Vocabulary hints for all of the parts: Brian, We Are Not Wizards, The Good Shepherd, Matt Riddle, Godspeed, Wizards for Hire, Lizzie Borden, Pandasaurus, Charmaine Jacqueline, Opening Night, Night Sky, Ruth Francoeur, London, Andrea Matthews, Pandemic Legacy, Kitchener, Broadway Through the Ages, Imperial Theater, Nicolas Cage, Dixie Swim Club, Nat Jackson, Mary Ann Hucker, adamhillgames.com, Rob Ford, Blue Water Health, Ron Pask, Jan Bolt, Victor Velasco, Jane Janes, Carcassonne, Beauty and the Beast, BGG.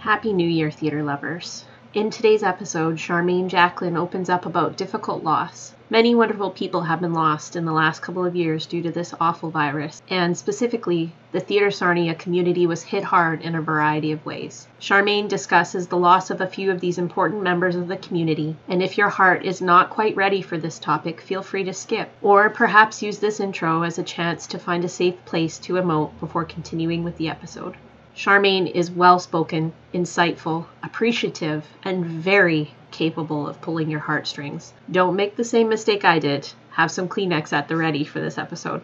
Happy New Year, theatre lovers. In today's episode, Charmaine Jacqueline opens up about difficult loss. Many wonderful people have been lost in the last couple of years due to this awful virus, and specifically, the Theatre Sarnia community was hit hard in a variety of ways. Charmaine discusses the loss of a few of these important members of the community, and if your heart is not quite ready for this topic, feel free to skip, or perhaps use this intro as a chance to find a safe place to emote before continuing with the episode. Charmaine is well-spoken, insightful, appreciative, and very capable of pulling your heartstrings. Don't make the same mistake I did. Have some Kleenex at the ready for this episode.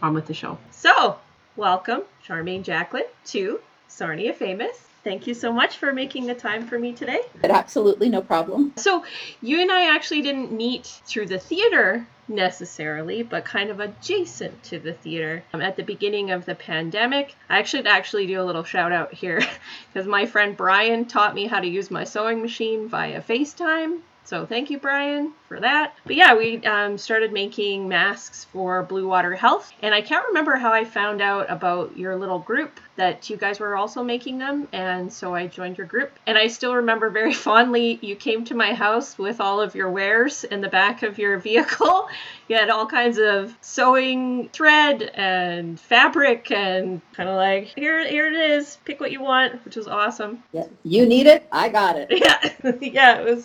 On with the show. So, welcome, Charmaine Jacqueline, to Sarnia Famous. Thank you so much for making the time for me today. Absolutely, no problem. So, you and I actually didn't meet through the theater necessarily, but kind of adjacent to the theater. At the beginning of the pandemic, I should actually do a little shout out here because my friend Brian taught me how to use my sewing machine via FaceTime. So thank you, Brian, for that. But yeah, we started making masks for Blue Water Health. And I can't remember how I found out about your little group that you guys were also making them. And so I joined your group. And I still remember very fondly, you came to my house with all of your wares in the back of your vehicle. You had all kinds of sewing thread and fabric and kind of like, here it is, pick what you want, which was awesome. Yeah, you need it, I got it. Yeah, yeah,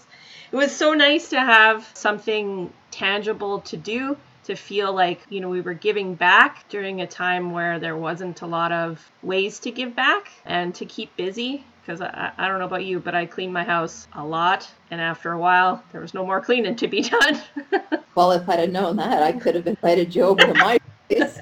It was so nice to have something tangible to do, to feel like, you know, we were giving back during a time where there wasn't a lot of ways to give back and to keep busy. Because I don't know about you, but I clean my house a lot. And after a while, there was no more cleaning to be done. Well, if I'd have known that, I could have invited you over to my place.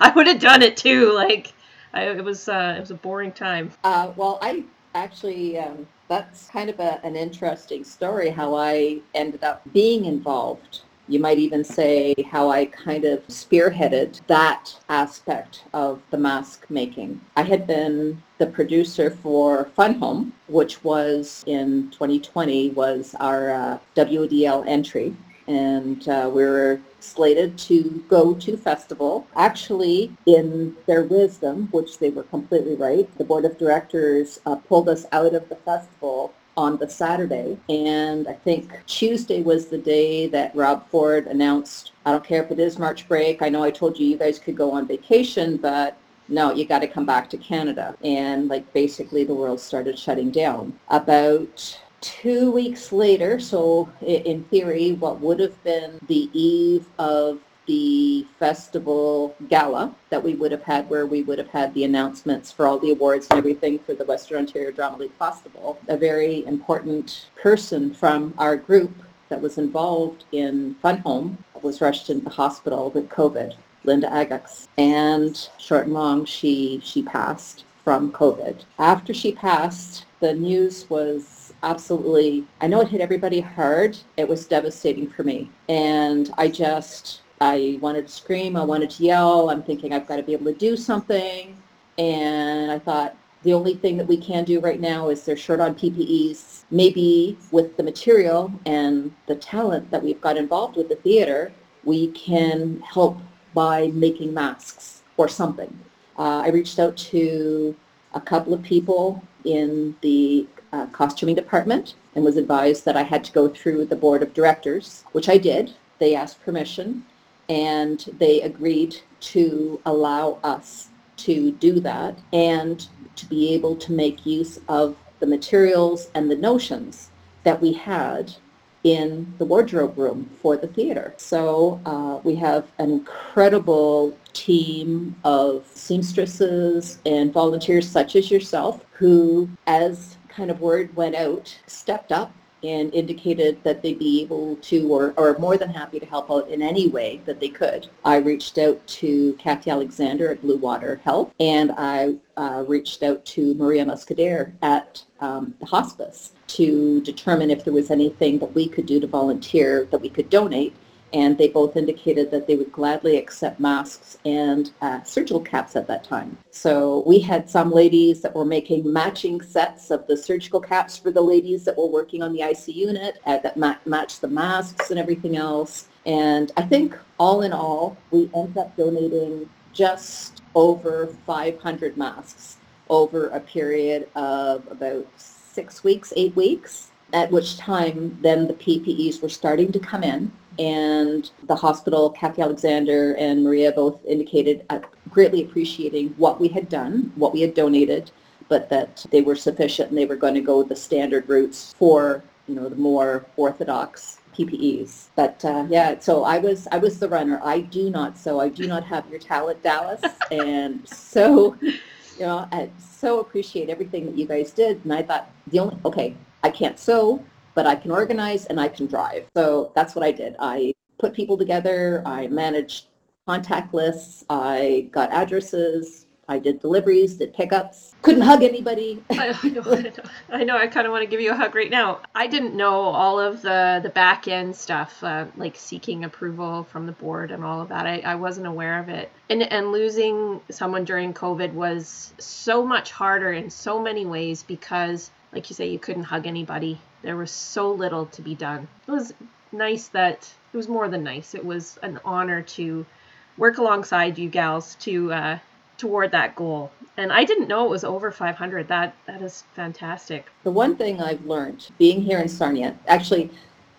I would have done it too. Like, it was a boring time. I actually... That's kind of an interesting story, how I ended up being involved. You might even say how I kind of spearheaded that aspect of the mask making. I had been the producer for Fun Home, which was in 2020 was our WDL entry. And we were slated to go to festival. Actually, in their wisdom, which they were completely right, the board of directors pulled us out of the festival on the Saturday. And I think Tuesday was the day that Rob Ford announced, I don't care if it is March break. I know I told you you guys could go on vacation, but no, you got to come back to Canada. And like basically the world started shutting down. About 2 weeks later, so in theory, what would have been the eve of the festival gala that we would have had, where we would have had the announcements for all the awards and everything for the Western Ontario Drama League Festival, a very important person from our group that was involved in Fun Home was rushed into the hospital with COVID, Linda Agocs. And short and long, she passed from COVID. After she passed, the news was absolutely, I know it hit everybody hard. It was devastating for me. And I wanted to scream. I wanted to yell. I'm thinking I've got to be able to do something. And I thought the only thing that we can do right now is they're short on PPEs. Maybe with the material and the talent that we've got involved with the theater, we can help by making masks or something. I reached out to a couple of people in the costuming department and was advised that I had to go through the board of directors, which I did. They asked permission and they agreed to allow us to do that and to be able to make use of the materials and the notions that we had in the wardrobe room for the theater. So we have an incredible team of seamstresses and volunteers such as yourself who, as kind of word went out, stepped up and indicated that they'd be able to or more than happy to help out in any way that they could. I reached out to Kathy Alexander at Blue Water Health, and I reached out to Maria Muscadere at the hospice to determine if there was anything that we could do to volunteer, that we could donate, and they both indicated that they would gladly accept masks and surgical caps at that time. So we had some ladies that were making matching sets of the surgical caps for the ladies that were working on the IC unit that matched the masks and everything else. And I think all in all, we ended up donating just over 500 masks over a period of about 6 weeks, 8 weeks, at which time then the PPEs were starting to come in, and the hospital, Kathy Alexander and Maria, both indicated greatly appreciating what we had done, what we had donated, but that they were sufficient and they were going to go the standard routes for, you know, the more orthodox PPEs. But so I was the runner. I do not have your talent, Dallas. And so, you know, I so appreciate everything that you guys did. And I thought I can't sew, but I can organize and I can drive. So that's what I did. I put people together. I managed contact lists. I got addresses. I did deliveries, did pickups. Couldn't hug anybody. I know. I kind of want to give you a hug right now. I didn't know all of the back end stuff, like seeking approval from the board and all of that. I wasn't aware of it. And losing someone during COVID was so much harder in so many ways because, like you say, you couldn't hug anybody. There was so little to be done. It was nice that it was more than nice. It was an honor to work alongside you gals to toward that goal. And I didn't know it was over 500. That is fantastic. The one thing I've learned being here in Sarnia, actually,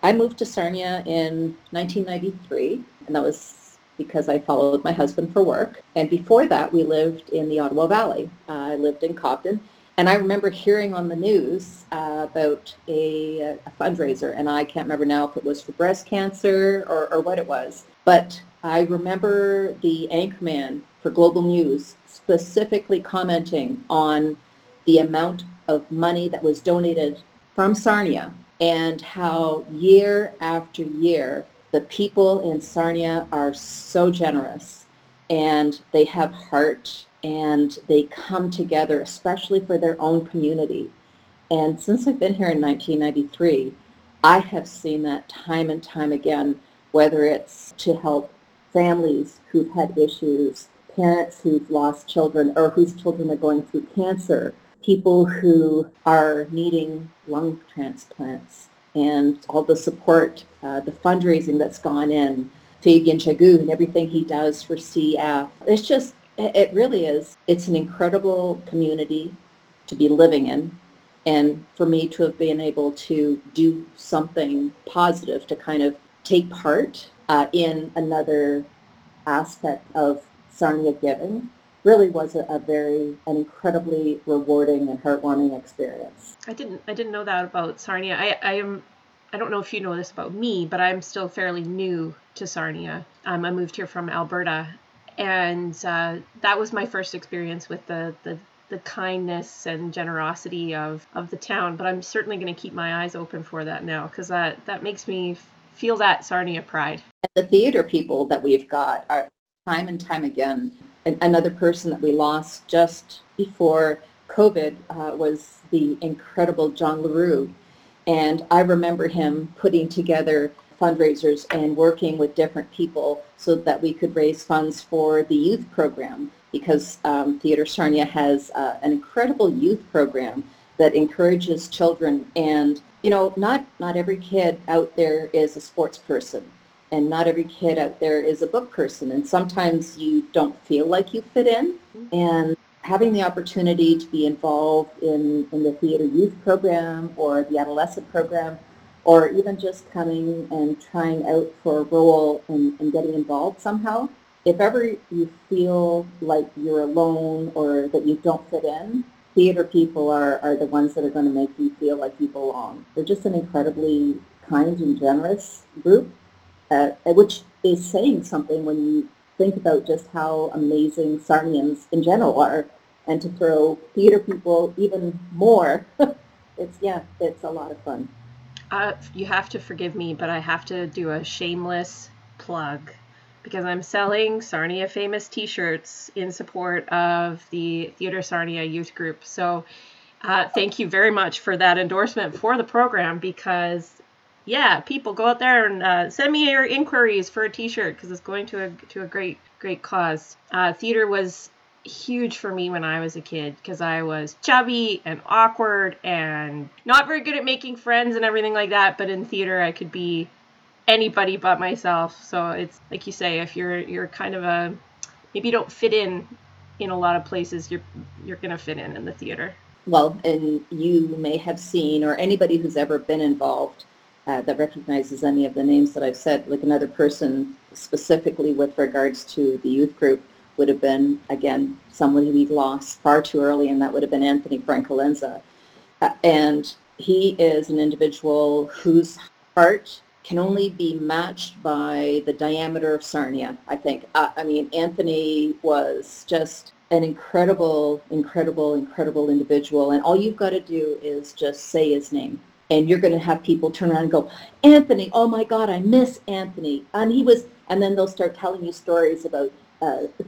I moved to Sarnia in 1993, and that was because I followed my husband for work. And before that, we lived in the Ottawa Valley. I lived in Cobden. And I remember hearing on the news about a fundraiser, and I can't remember now if it was for breast cancer or what it was. But I remember the anchorman for Global News specifically commenting on the amount of money that was donated from Sarnia and how year after year the people in Sarnia are so generous and they have heart and they come together, especially for their own community. And since I've been here in 1993, I have seen that time and time again, whether it's to help families who've had issues, parents who've lost children or whose children are going through cancer, people who are needing lung transplants, and all the support, the fundraising that's gone in, Fabian Chagoo and everything he does for CF. It's just, it really is, it's an incredible community to be living in, and for me to have been able to do something positive to kind of take part in another aspect of Sarnia giving really was an incredibly rewarding and heartwarming experience. I didn't know that about Sarnia. I don't know if you know this about me, but I'm still fairly new to Sarnia. I moved here from Alberta, and that was my first experience with the kindness and generosity of the town. But I'm certainly going to keep my eyes open for that now, because that makes me feel that Sarnia pride. And the theater people that we've got are time and time again. Another person that we lost just before COVID was the incredible John LaRue. And I remember him putting together fundraisers and working with different people so that we could raise funds for the youth program, because Theatre Sarnia has an incredible youth program that encourages children. And, you know, not every kid out there is a sports person, and not every kid out there is a book person, and sometimes you don't feel like you fit in. And having the opportunity to be involved in the theatre youth program or the adolescent program, or even just coming and trying out for a role and getting involved somehow. If ever you feel like you're alone or that you don't fit in, theatre people are the ones that are going to make you feel like you belong. They're just an incredibly kind and generous group, which is saying something when you think about just how amazing Sarnians in general are, and to throw theatre people even more, it's a lot of fun. You have to forgive me, but I have to do a shameless plug, because I'm selling Sarnia Famous t-shirts in support of the Theatre Sarnia Youth Group. So thank you very much for that endorsement for the program, because, yeah, people go out there and send me your inquiries for a t-shirt, because it's going to a great, great cause. Theatre was huge for me when I was a kid, because I was chubby and awkward and not very good at making friends and everything like that, but in theater I could be anybody but myself. So it's like you say, if you're kind of maybe you don't fit in in a lot of places you're going to fit in the theater. Well, and you may have seen, or anybody who's ever been involved that recognizes any of the names that I've said, like another person specifically with regards to the youth group would have been, again, somebody we lost far too early, and that would have been Anthony Francolenza. And he is an individual whose heart can only be matched by the diameter of Sarnia, I think. I mean, Anthony was just an incredible individual, and all you've got to do is just say his name, and you're going to have people turn around and go, Anthony, oh my God, I miss Anthony. And then they'll start telling you stories about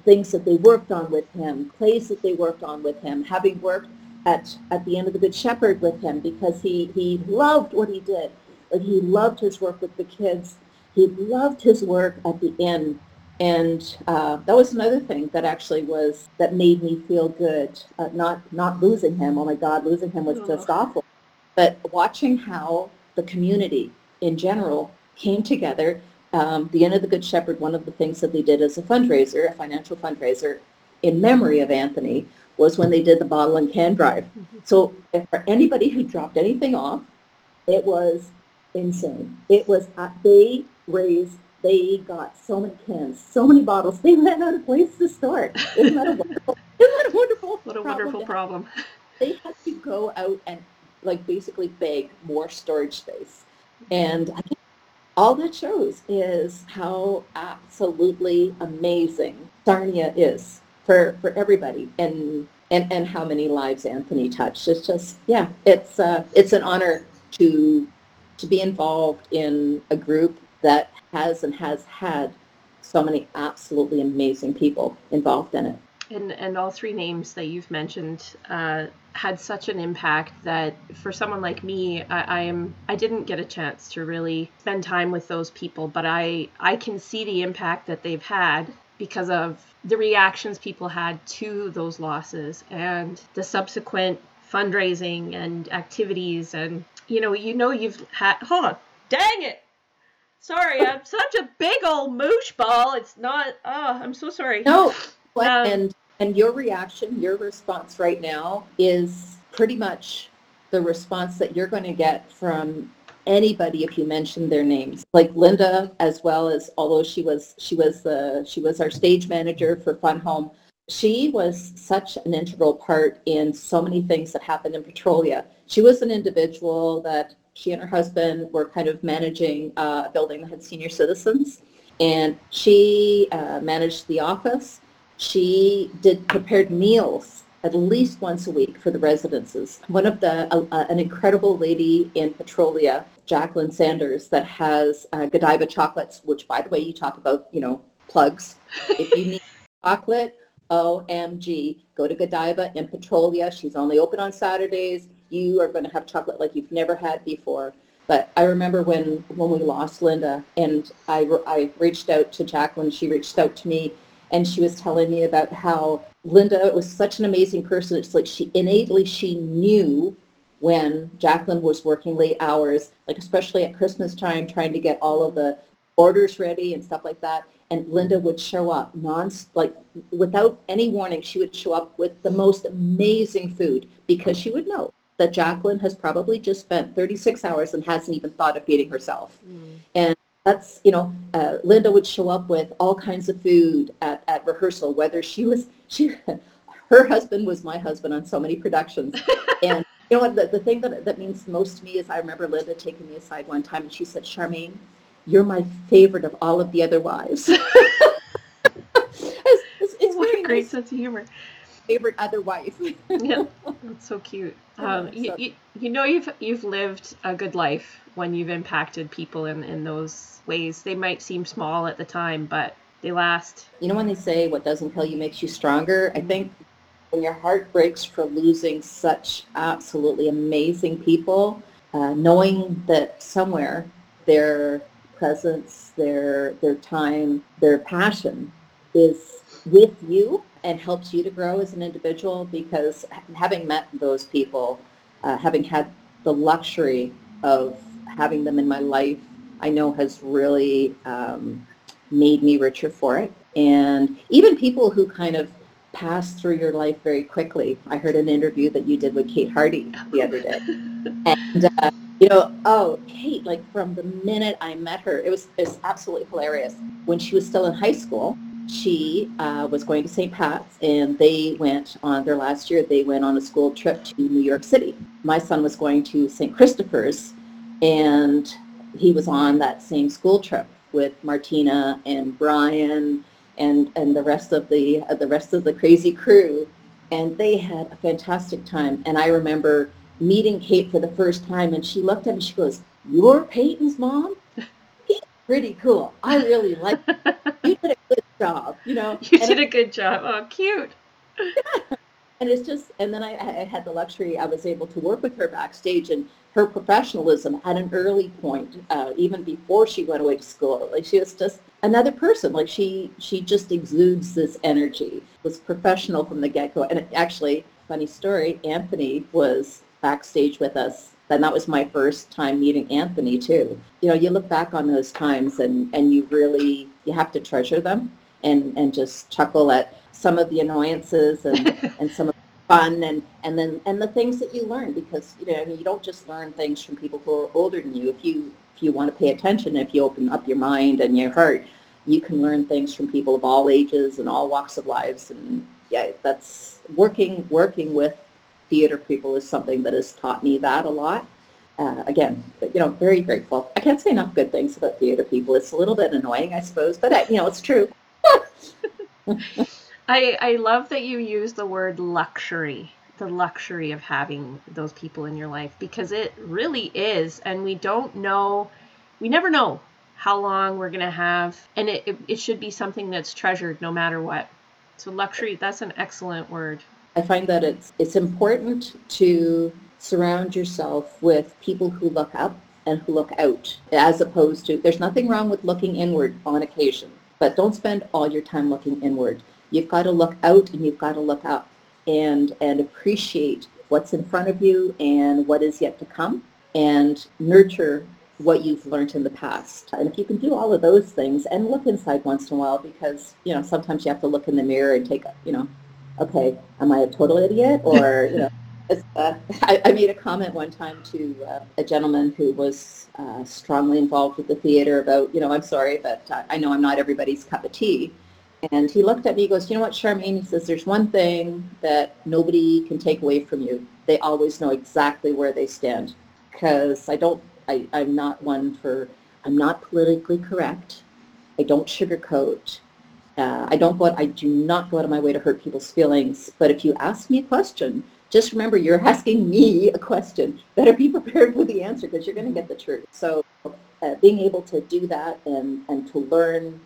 things that they worked on with him, plays that they worked on with him, having worked at the end of The Good Shepherd with him, because he loved what he did. He loved his work with the kids. He loved his work at the inn. And that was another thing that actually was, that made me feel good, not losing him. Oh my God, losing him was just awful. But watching how the community in general came together, the Inn of the Good Shepherd, one of the things that they did as a fundraiser, a financial fundraiser, in memory of Anthony, was when they did the bottle and can drive. Mm-hmm. So for anybody who dropped anything off, it was insane. It was, they got so many cans, so many bottles. They ran out of places to start. Isn't that a wonderful problem? They had to go out and basically beg more storage space. And I think all that shows is how absolutely amazing Sarnia is for everybody, and how many lives Anthony touched. It's just, yeah, it's an honor to be involved in a group that has and has had so many absolutely amazing people involved in it. And all three names that you've mentioned had such an impact that for someone like me, I didn't get a chance to really spend time with those people, but I can see the impact that they've had because of the reactions people had to those losses and the subsequent fundraising and activities. And, you've had, hold on, dang it. Sorry, I'm such a big old moosh ball. It's not, I'm so sorry. No, and your reaction, your response right now is pretty much the response that you're going to get from anybody if you mention their names, like Linda, as well as, although she was our stage manager for Fun Home, she was such an integral part in so many things that happened in Petrolia. She was an individual that she and her husband were kind of managing a building that had senior citizens, and she managed the office. She did prepared meals at least once a week for the residences. One of an incredible lady in Petrolia, Jacqueline Sanders, that has Godiva chocolates, which, by the way, you talk about, plugs. If you need chocolate, OMG, go to Godiva in Petrolia. She's only open on Saturdays. You are going to have chocolate like you've never had before. But I remember when we lost Linda, and I reached out to Jacqueline. She reached out to me, and she was telling me about how Linda was such an amazing person. It's like she knew when Jacqueline was working late hours, like especially at Christmas time, trying to get all of the orders ready and stuff like that. And Linda would show up without any warning. She would show up with the most amazing food because she would know that Jacqueline has probably just spent 36 hours and hasn't even thought of feeding herself. Mm. And that's, Linda would show up with all kinds of food at rehearsal, whether her husband was my husband on so many productions. And you know what, the thing that means most to me is I remember Linda taking me aside one time and she said, Charmaine, you're my favorite of all of the other wives. it's what a great sense of humor. Favorite other wife. Yeah, that's so cute. You've lived a good life when you've impacted people in those ways. They might seem small at the time, but they last. When they say what doesn't kill you makes you stronger, I think when your heart breaks for losing such absolutely amazing people, knowing that somewhere their presence, their time, their passion is with you and helps you to grow as an individual, because having met those people, having had the luxury of having them in my life, I know has really made me richer for it. And even people who kind of pass through your life very quickly. I heard an interview that you did with Kate Hardy the other day. And, you know, oh, Kate, like from the minute I met her, it was absolutely hilarious. When she was still in high school, she was going to St. Pat's, and they went on their last year. They went on a school trip to New York City. My son was going to St. Christopher's, and he was on that same school trip with Martina and Brian and the rest of the crazy crew, and they had a fantastic time. And I remember meeting Kate for the first time, and she looked at me and she goes, "You're Peyton's mom? He's pretty cool. I really like him. You did a good job, you know." Oh, cute. Yeah. And it's just, and then I had the luxury, I was able to work with her backstage, and her professionalism at an early point, even before she went away to school, like she was just another person. Like she just exudes this energy, was professional from the get-go. And actually, funny story, Anthony was backstage with us, and that was my first time meeting Anthony too. You know, you look back on those times and you have to treasure them and just chuckle at some of the annoyances and some of the fun and then the things that you learn, because, you know, I mean, you don't just learn things from people who are older than you. If you want to pay attention, if you open up your mind and your heart, you can learn things from people of all ages and all walks of lives. And yeah, that's working with theater people is something that has taught me that a lot. Again, but, you know, very grateful. I can't say enough good things about theater people. It's a little bit annoying, I suppose, but you know, it's true. I love that you use the word luxury, the luxury of having those people in your life, because it really is. And we never know how long we're going to have. And it should be something that's treasured no matter what. So luxury, that's an excellent word. I find that it's important to surround yourself with people who look up and who look out, as opposed to, there's nothing wrong with looking inward on occasion, but don't spend all your time looking inward. You've got to look out and you've got to look up and appreciate what's in front of you and what is yet to come, and nurture what you've learned in the past. And if you can do all of those things and look inside once in a while, because, you know, sometimes you have to look in the mirror and take, you know, okay, am I a total idiot? Or, you know, I made a comment one time to a gentleman who was strongly involved with the theater about, you know, I'm sorry, but I know I'm not everybody's cup of tea. And he looked at me, he goes, "You know what, Charmaine," he says, "there's one thing that nobody can take away from you. They always know exactly where they stand." Because I'm not politically correct. I don't sugarcoat. I do not go out of my way to hurt people's feelings. But if you ask me a question, just remember you're asking me a question. Better be prepared with the answer, because you're going to get the truth. So being able to do that and to learn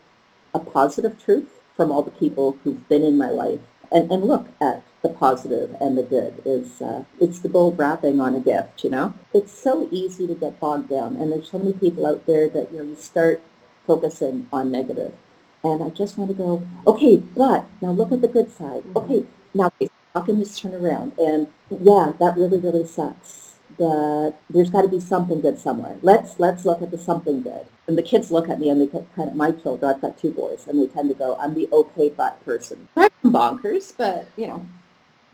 a positive truth from all the people who've been in my life, and look at the positive and the good is, it's the gold wrapping on a gift, you know? It's so easy to get bogged down, and there's so many people out there that, you know, you start focusing on negative. And I just want to go, okay, but now look at the good side. Okay, now how can this turn around? And yeah, that really, really sucks. But there's got to be something good somewhere. Let's look at the something good. And the kids look at me, and they kind of, my children, I've got two boys, and they tend to go, "I'm the okay but person." I'm bonkers, but, you know,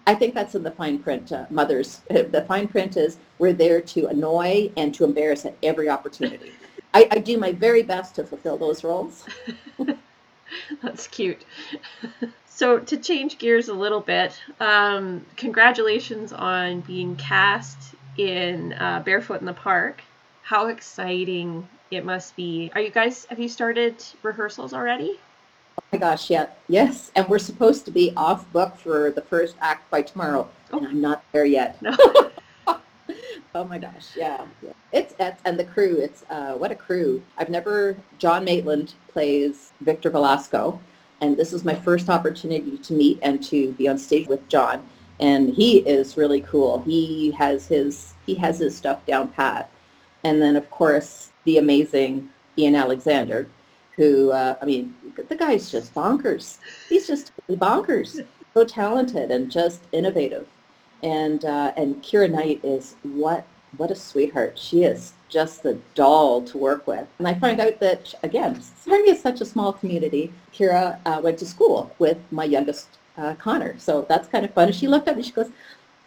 I think that's in the fine print. Mothers, the fine print is we're there to annoy and to embarrass at every opportunity. I do my very best to fulfill those roles. That's cute. So to change gears a little bit, congratulations on being cast in Barefoot in the Park. How exciting it must be. Have you started rehearsals already? Oh my gosh, yeah. Yes. And we're supposed to be off book for the first act by tomorrow. Oh. And I'm not there yet. No. Oh my gosh, yeah. And the crew, it's what a crew. John Maitland plays Victor Velasco, and this is my first opportunity to meet and to be on stage with John. And he is really cool. He has his stuff down pat. And then, of course, the amazing Ian Alexander, who, the guy's just bonkers. He's just totally bonkers. So talented and just innovative. And Kira Knight is what a sweetheart. She is just a doll to work with. And I find out that, again, Sarnia is such a small community. Kira went to school with my youngest Connor. So that's kind of fun. And she looked up and she goes,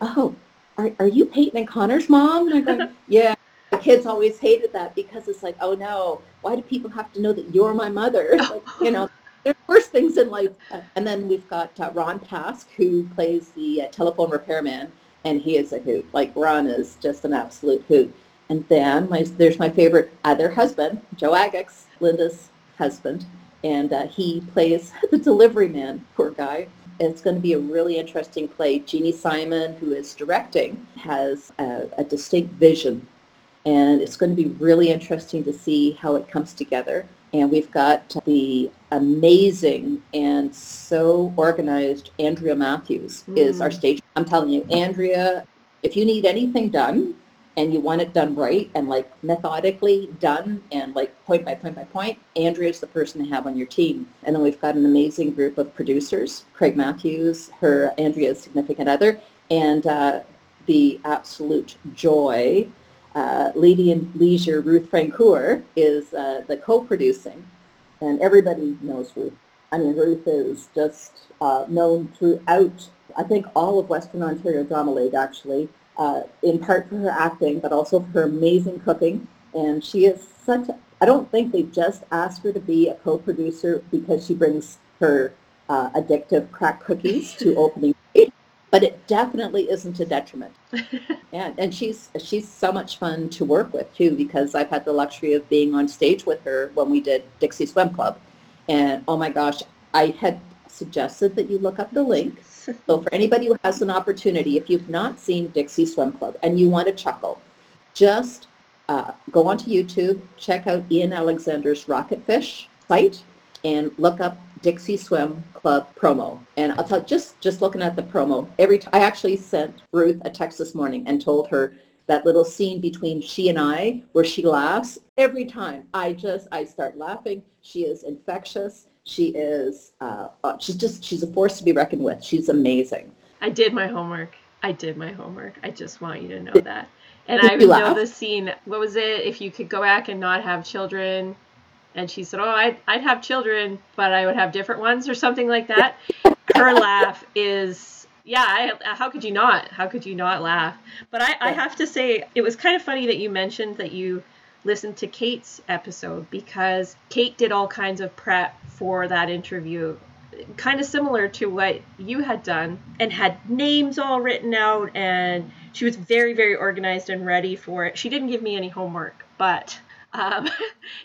oh, are you Peyton and Connor's mom? And I go, yeah. The kids always hated that because it's like, oh, no, why do people have to know that you're my mother? Like, you know, there's worse things in life. And then we've got Ron Pask, who plays the telephone repairman, and he is a hoot. Like, Ron is just an absolute hoot. And then there's my favorite other husband, Joe Agocs, Linda's husband, and he plays the delivery man, poor guy. It's going to be a really interesting play. Jeannie Simon, who is directing, has a distinct vision, and it's going to be really interesting to see how it comes together. And we've got the amazing and so organized Andrea Matthews is our stage. I'm telling you, Andrea, if you need anything done and you want it done right and like methodically done and like point by point, Andrea's the person to have on your team. And then we've got an amazing group of producers, Craig Matthews, Andrea's significant other, and the absolute joy. Lady in Leisure, Ruth Francoeur, is the co-producing, and everybody knows Ruth. I mean, Ruth is just known throughout, I think, all of Western Ontario Drama League, actually, in part for her acting, but also for her amazing cooking. And she is I don't think they just asked her to be a co-producer because she brings her addictive crack cookies to opening night. But it definitely isn't a detriment. And she's so much fun to work with, too, because I've had the luxury of being on stage with her when we did Dixie Swim Club. And, oh, my gosh, I had suggested that you look up the link. So for anybody who has an opportunity, if you've not seen Dixie Swim Club and you want to chuckle, just go onto YouTube, check out Ian Alexander's Rocketfish site, and look up Dixie Swim Club promo. And I'll tell just looking at the promo, I actually sent Ruth a text this morning and told her that little scene between she and I where she laughs every time. I start laughing. She is infectious. She is, she's a force to be reckoned with. She's amazing. I did my homework. I just want you to know that. And I would know the scene. What was it? If you could go back and not have children. And she said, oh, I'd have children, but I would have different ones or something like that. Her laugh is, how could you not laugh? But I have to say, it was kind of funny that you mentioned that you listened to Kate's episode, because Kate did all kinds of prep for that interview, kind of similar to what you had done, and had names all written out. And she was very, very organized and ready for it. She didn't give me any homework, but...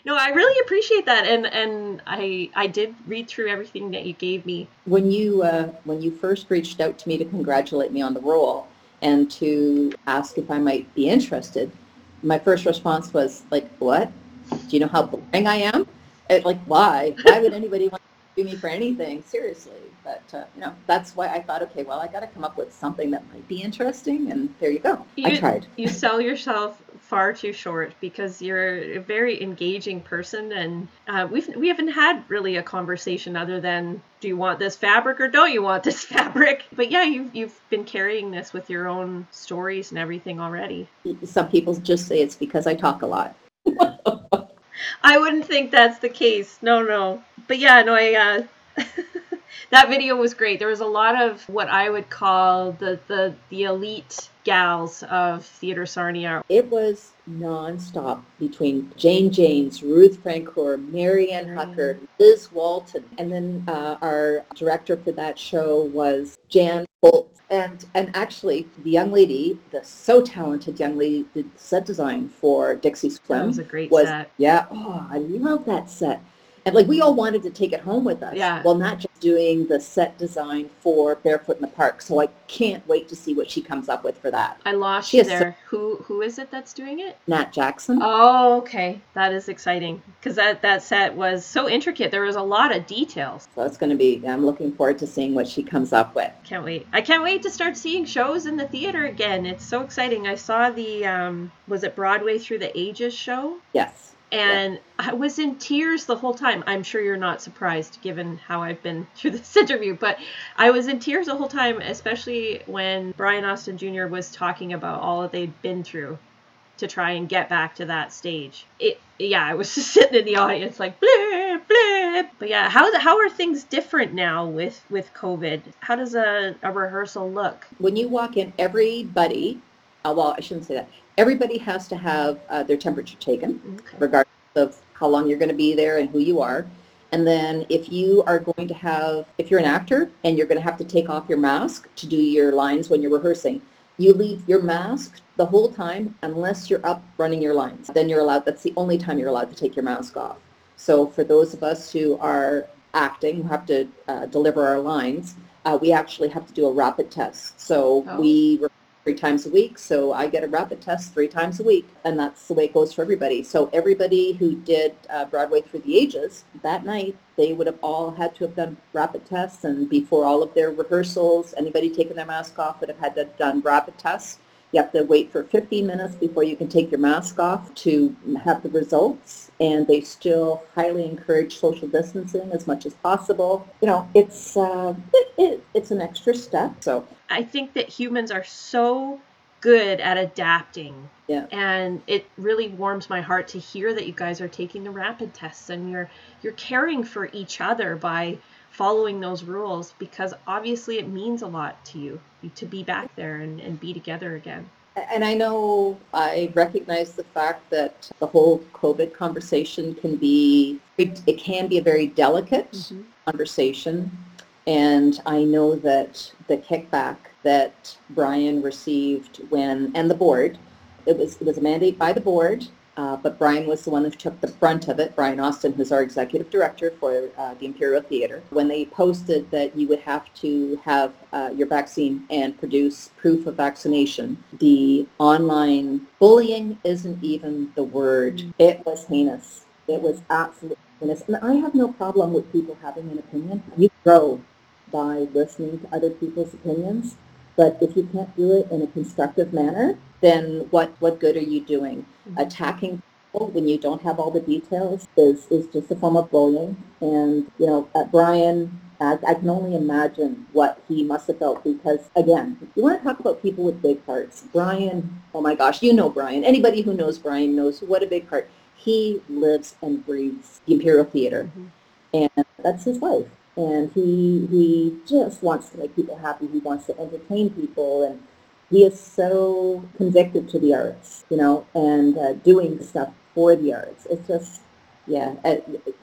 no, I really appreciate that, and I did read through everything that you gave me. When you first reached out to me to congratulate me on the role and to ask if I might be interested, my first response was like, "What? Do you know how boring I am? Why? Why would anybody want to do me for anything? Seriously." But that's why I thought, okay, well, I got to come up with something that might be interesting, and there you go. I tried. You sell yourself far too short, because you're a very engaging person, and we haven't had really a conversation other than, do you want this fabric or don't you want this fabric? But yeah, you've been carrying this with your own stories and everything already. Some people just say it's because I talk a lot. I wouldn't think that's the case. No. But yeah, no, I that video was great. There was a lot of what I would call the elite gals of Theatre Sarnia. It was nonstop between Jane Janes, Ruth Francoeur, Mary Ann Hucker, Liz Walton, and then our director for that show was Jan Bolt. And actually, the so talented young lady, did set design for Dixie Swim. That was a great set. Yeah, I love that set. And we all wanted to take it home with us. Yeah. Well, not just doing the set design for Barefoot in the Park. So I can't wait to see what she comes up with for that. I lost you there. Who is it that's doing it? Nat Jackson. Oh, okay. That is exciting, because that set was so intricate. There was a lot of details. So it's going to be, I'm looking forward to seeing what she comes up with. Can't wait. I can't wait to start seeing shows in the theater again. It's so exciting. I saw the, was it Broadway Through the Ages show? Yes. And I was in tears the whole time. I'm sure you're not surprised given how I've been through this interview, but I was in tears the whole time, especially when Brian Austin Jr. was talking about all that they'd been through to try and get back to that stage. I was just sitting in the audience like, bleh, bleh. Okay, but yeah, how are things different now with COVID? How does a rehearsal look? When you walk in, everybody, well, I shouldn't say that. Everybody has to have their temperature taken, okay, regardless of how long you're going to be there and who you are. And then if you're an actor and you're going to have to take off your mask to do your lines when you're rehearsing, you leave your mask the whole time unless you're up running your lines. Then you're allowed, that's the only time you're allowed to take your mask off. So for those of us who are acting, who have to deliver our lines, we actually have to do a rapid test. So we rehearse 3 times a week, so I get a rapid test 3 times a week, and that's the way it goes for everybody. So everybody who did Broadway Through the Ages, that night, they would have all had to have done rapid tests, and before all of their rehearsals, anybody taking their mask off would have had to have done rapid tests. You have to wait for 15 minutes before you can take your mask off to have the results, and they still highly encourage social distancing as much as possible. You know, it's an extra step. So I think that humans are so good at adapting, yeah, and it really warms my heart to hear that you guys are taking the rapid tests and you're caring for each other by following those rules, because obviously it means a lot to you to be back there and be together again. And I know I recognize the fact that the whole COVID conversation can be a very delicate mm-hmm. conversation. And I know that the kickback that Brian received and the board, it was a mandate by the board, but Brian was the one who took the brunt of it, Brian Austin, who's our executive director for the Imperial Theater. When they posted that you would have to have your vaccine and produce proof of vaccination, the online bullying isn't even the word. Mm-hmm. It was heinous. It was absolutely heinous. And I have no problem with people having an opinion. You grow by listening to other people's opinions, but if you can't do it in a constructive manner, then what good are you doing? Mm-hmm. Attacking people when you don't have all the details is just a form of bullying. And, you know, Brian, I can only imagine what he must have felt, because, again, you want to talk about people with big hearts. Brian, oh my gosh, you know Brian. Anybody who knows Brian knows what a big heart. He lives and breathes the Imperial Theater, mm-hmm. and that's his life. And he just wants to make people happy. He wants to entertain people, and he is so convicted to the arts, you know, and doing stuff for the arts. It's just, yeah,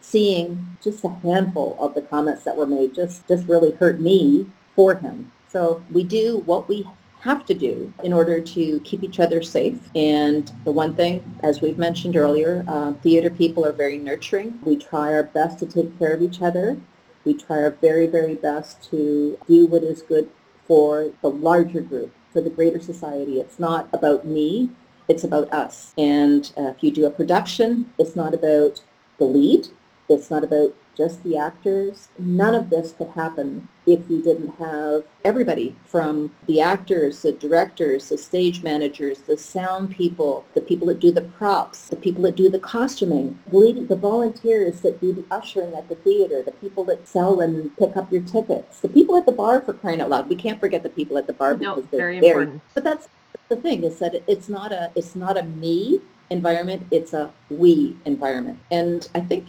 seeing just a handful of the comments that were made just really hurt me for him. So we do what we have to do in order to keep each other safe. And the one thing, as we've mentioned earlier, theater people are very nurturing. We try our best to take care of each other. We try our very, very best to do what is good for the larger group, for the greater society. It's not about me, it's about us. And if you do a production, it's not about the lead, it's not about just the actors. None of this could happen if you didn't have everybody, from the actors, the directors, the stage managers, the sound people, the people that do the props, the people that do the costuming, the volunteers that do the ushering at the theater, the people that sell and pick up your tickets, the people at the bar, for crying out loud. We can't forget the people at the bar, because they're very important. But that's the thing, is that it's not a me environment, it's a we environment. And I think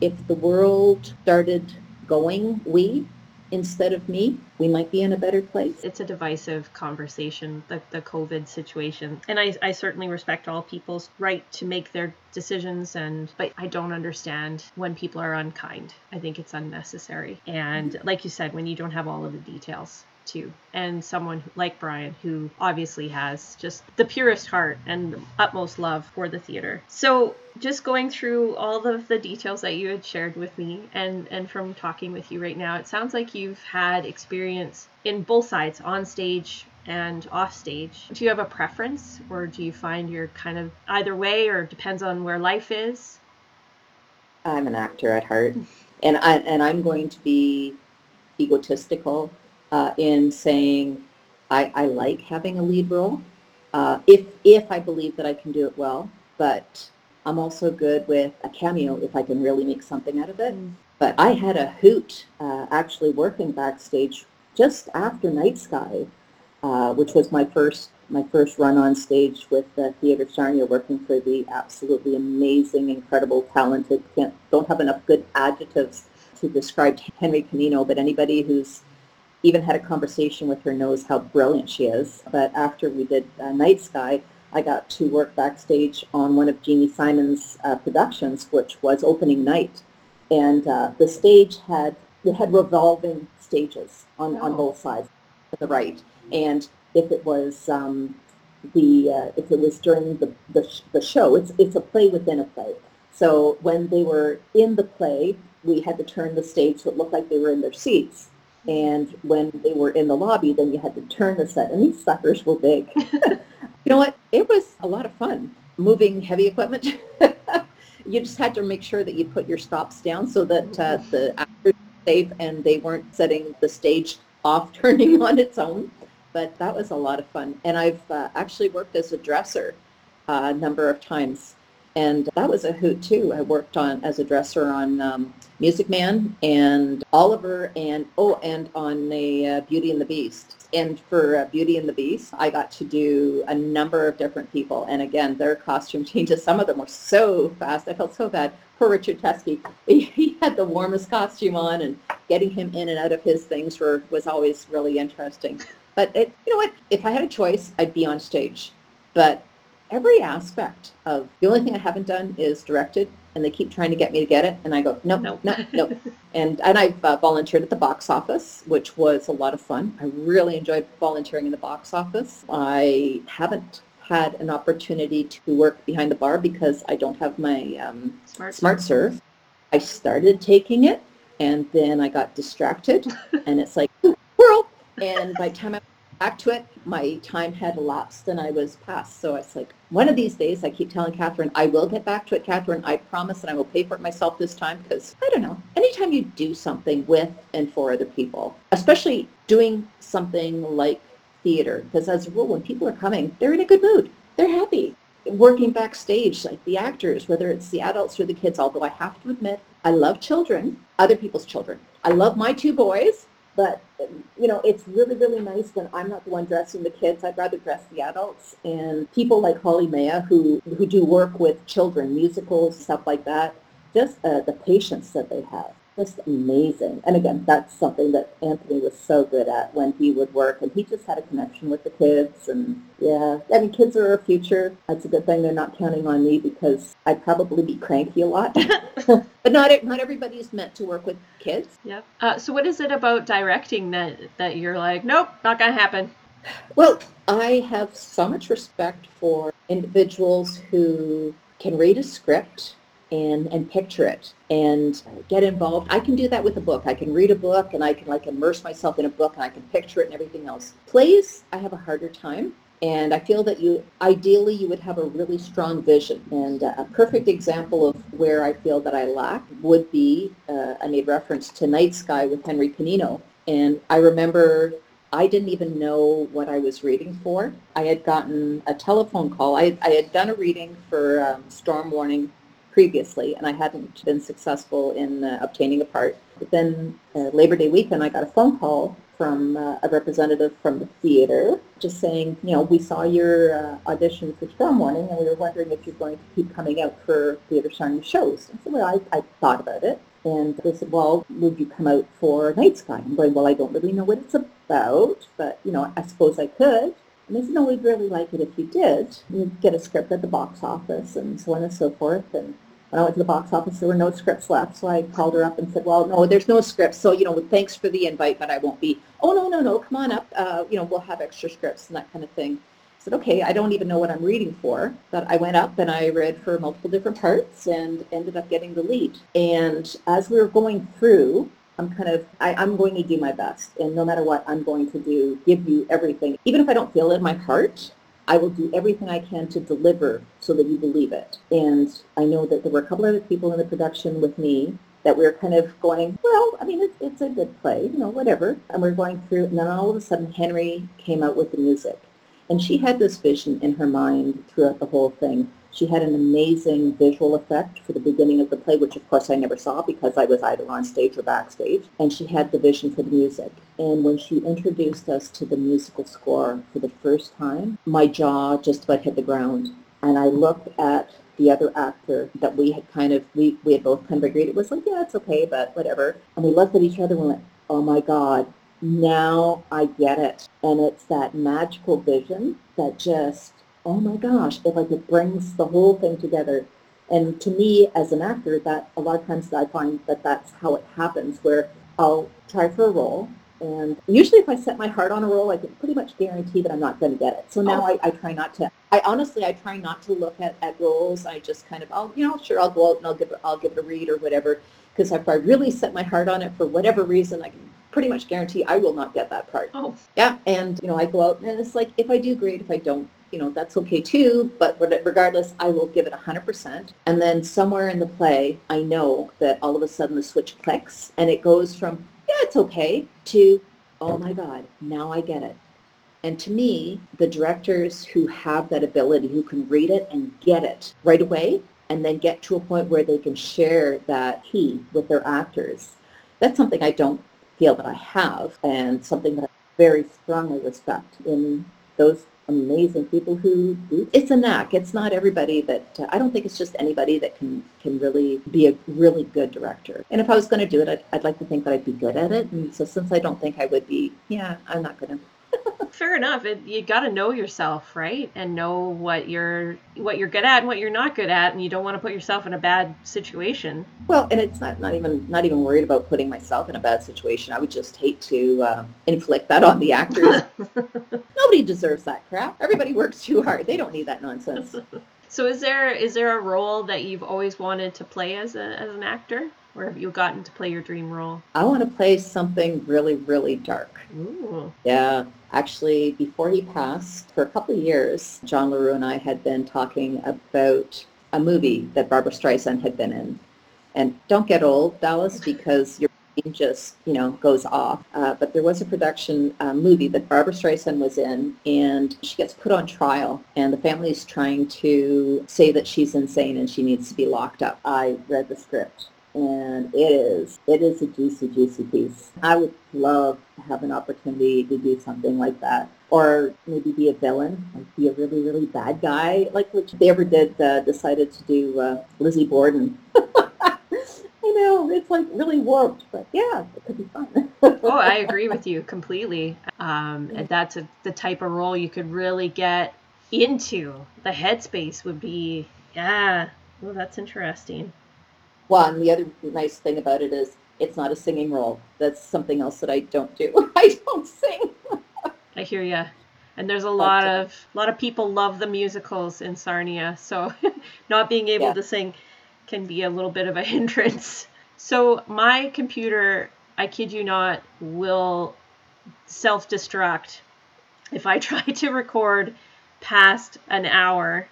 if the world started going we instead of me, we might be in a better place. It's a divisive conversation, the COVID situation. And I certainly respect all people's right to make their decisions, but I don't understand when people are unkind. I think it's unnecessary. And like you said, when you don't have all of the details too. And someone like Brian, who obviously has just the purest heart and the utmost love for the theater. So just going through all of the details that you had shared with me, and from talking with you right now, it sounds like you've had experience in both sides, on stage and off stage. Do you have a preference, or do you find you're kind of either way, or depends on where life is? I'm an actor at heart, and I'm going to be egotistical in saying I like having a lead role if I believe that I can do it well, but I'm also good with a cameo if I can really make something out of it. Mm. But I had a hoot actually working backstage just after Night Sky, which was my first my first run on stage with Theatre Sarnia, working for the absolutely amazing, incredible, talented, don't have enough good adjectives to describe Henry Canino, but anybody who's even had a conversation with her knows how brilliant she is. But after we did Night Sky, I got to work backstage on one of Jeannie Simon's productions, which was opening night. And the stage had revolving stages on both sides, to the right. And if it was during the show, it's a play within a play. So when they were in the play, we had to turn the stage so it looked like they were in their seats. And when they were in the lobby, then you had to turn the set. And these suckers were big. You know what? It was a lot of fun moving heavy equipment. You just had to make sure that you put your stops down so that the actors were safe and they weren't setting the stage off turning on its own. But that was a lot of fun. And I've actually worked as a dresser a number of times. And that was a hoot, too. I worked as a dresser on Music Man and Oliver and on the Beauty and the Beast. And for Beauty and the Beast, I got to do a number of different people. And again, their costume changes. Some of them were so fast. I felt so bad. Poor Richard Teskey. He had the warmest costume on, and getting him in and out of his things was always really interesting. But you know what? If I had a choice, I'd be on stage. But every aspect of, the only thing I haven't done is directed, and they keep trying to get me to get it, and I go, no. And I've volunteered at the box office, which was a lot of fun. I really enjoyed volunteering in the box office. I haven't had an opportunity to work behind the bar because I don't have my Smart Serve. I started taking it, and then I got distracted, and it's like, whirl, and by the time I back to it, my time had elapsed and I was past. So it's like, one of these days, I keep telling Catherine, I will get back to it, Catherine. I promise, and I will pay for it myself this time, because, I don't know, anytime you do something with and for other people, especially doing something like theater, because as a rule, when people are coming, they're in a good mood. They're happy. Working backstage, like the actors, whether it's the adults or the kids, although I have to admit, I love children, other people's children. I love my two boys. But, you know, it's really, really nice when I'm not the one dressing the kids. I'd rather dress the adults. And people like Holly Maya, who do work with children, musicals, stuff like that, just the patience that they have, just amazing. And again, that's something that Anthony was so good at when he would work. And he just had a connection with the kids. And, yeah, I mean, kids are our future. That's a good thing. They're not counting on me because I'd probably be cranky a lot. But not everybody is meant to work with kids. Yep. So what is it about directing that you're like, nope, not going to happen? Well, I have so much respect for individuals who can read a script and picture it and get involved. I can do that with a book. I can read a book and I can like immerse myself in a book and I can picture it and everything else. Plays, I have a harder time. And I feel that ideally you would have a really strong vision. And a perfect example of where I feel that I lack would be, I made reference to Night Sky with Henry Canino. And I remember I didn't even know what I was reading for. I had gotten a telephone call. I had done a reading for Storm Warning previously, and I hadn't been successful in obtaining a part. But then Labor Day weekend, I got a phone call from a representative from the theater just saying, you know, we saw your audition for Storm Warning and we were wondering if you're going to keep coming out for Theatre Sarnia shows. And so, well, I thought about it, and they said, well, would you come out for Night Sky? I'm going, well, I don't really know what it's about, but, you know, I suppose I could. And they said, no, we'd really like it if you did. You'd get a script at the box office and so on and so forth. And when I went to the box office, there were no scripts left, so I called her up and said, well, no, there's no scripts, so, you know, thanks for the invite, but I won't be, oh, no, come on up, you know, we'll have extra scripts and that kind of thing. I said, okay, I don't even know what I'm reading for, but I went up and I read for multiple different parts and ended up getting the lead. And as we were going through, I'm going to do my best, and no matter what, I'm going to do, give you everything. Even if I don't feel it in my heart, I will do everything I can to deliver so that you believe it. And I know that there were a couple other people in the production with me that we were kind of going, well, I mean, it's a good play, you know, whatever. And we're going through, and then all of a sudden, Henry came out with the music. And she had this vision in her mind throughout the whole thing. She had an amazing visual effect for the beginning of the play, which of course I never saw because I was either on stage or backstage. And she had the vision for the music. And when she introduced us to the musical score for the first time, my jaw just about hit the ground. And I looked at the other actor that we had we had both kind of agreed. It was like, yeah, it's okay, but whatever. And we looked at each other and went, oh my God, now I get it. And it's that magical vision that just, oh my gosh, it brings the whole thing together. And to me as an actor, that a lot of times I find that's how it happens, where I'll try for a role. And usually if I set my heart on a role, I can pretty much guarantee that I'm not going to get it. So now I try not to. I try not to look at roles. I just I'll go out and I'll give it a read or whatever. Because if I really set my heart on it for whatever reason, I can pretty much guarantee I will not get that part. Oh. Yeah. And, I go out and it's like, if I do, great. If I don't, that's okay too. But regardless, I will give it 100%. And then somewhere in the play, I know that all of a sudden the switch clicks and it goes from, yeah, it's okay, to, oh my God, now I get it. And to me, the directors who have that ability, who can read it and get it right away, and then get to a point where they can share that key with their actors, that's something I don't feel that I have, and something that I very strongly respect in those amazing people who do. It's a knack. It's not everybody that, I don't think it's just anybody that can really be a really good director. And if I was going to do it, I'd like to think that I'd be good at it. And so since I don't think I would be, I'm not going to. Fair enough. You got to know yourself, right? And know what you're good at and what you're not good at, and you don't want to put yourself in a bad situation. Well, and it's not even worried about putting myself in a bad situation. I would just hate to inflict that on the actors. Nobody deserves that crap. Everybody works too hard. They don't need that nonsense. So is there a role that you've always wanted to play as an actor? Or have you gotten to play your dream role? I want to play something really, really dark. Ooh. Yeah. Actually, before he passed, for a couple of years, John LaRue and I had been talking about a movie that Barbra Streisand had been in. And don't get old, Dallas, because your brain just, goes off. But there was a production movie that Barbra Streisand was in, and she gets put on trial. And the family is trying to say that she's insane and she needs to be locked up. I read the script. And it is a juicy, juicy piece. I would love to have an opportunity to do something like that, or maybe be a villain, like be a really, really bad guy, like which they ever did. Decided to do Lizzie Borden. I know, it's like really warped, but yeah, it could be fun. Oh, I agree with you completely. And that's the type of role you could really get into. The headspace would be, yeah. Well, that's interesting. Well, and the other nice thing about it is it's not a singing role. That's something else that I don't do. I don't sing. I hear ya. And there's a lot of people love the musicals in Sarnia, so not being able to sing can be a little bit of a hindrance. So my computer, I kid you not, will self-destruct if I try to record past an hour.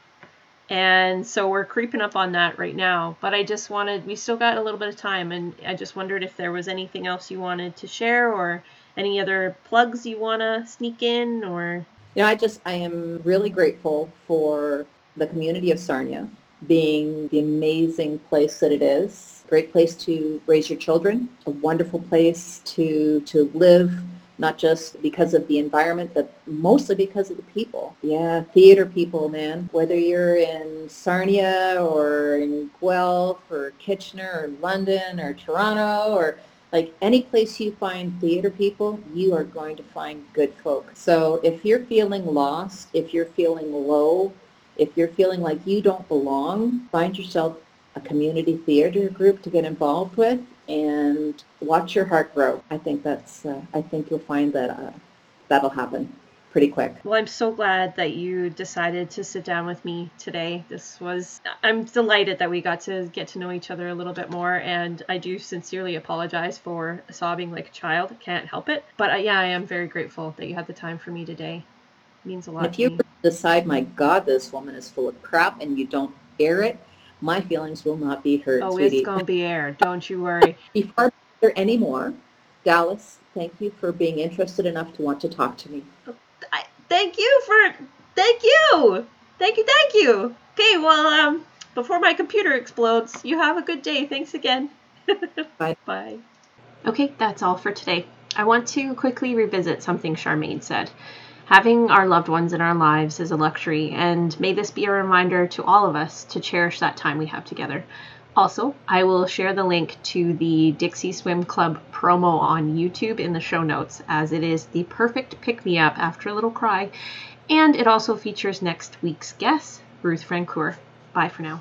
And so we're creeping up on that right now. But we still got a little bit of time, and I just wondered if there was anything else you wanted to share or any other plugs you want to sneak in or... I am really grateful for the community of Sarnia being the amazing place that it is. Great place to raise your children. A wonderful place to live, not just because of the environment, but mostly because of the people. Yeah, theater people, man. Whether you're in Sarnia or in Guelph or Kitchener or London or Toronto or any place you find theater people, you are going to find good folk. So if you're feeling lost, if you're feeling low, if you're feeling like you don't belong, find yourself a community theater group to get involved with and watch your heart grow. I think I think you'll find that that'll happen pretty quick. Well, I'm so glad that you decided to sit down with me today. I'm delighted that we got to get to know each other a little bit more, and I do sincerely apologize for sobbing like a child. I can't help it. But I am very grateful that you had the time for me today. It means a lot to me. If you decide, my God, this woman is full of crap, and you don't air it, my feelings will not be hurt, sweetie. It's going to be aired. Don't you worry. Before I'm there anymore, Dallas, thank you for being interested enough to want to talk to me. Thank you. Okay, well, before my computer explodes, you have a good day. Thanks again. Bye. Bye. Okay, that's all for today. I want to quickly revisit something Charmaine said. Having our loved ones in our lives is a luxury, and may this be a reminder to all of us to cherish that time we have together. Also, I will share the link to the Dixie Swim Club promo on YouTube in the show notes, as it is the perfect pick-me-up after a little cry, and it also features next week's guest, Ruth Francoeur. Bye for now.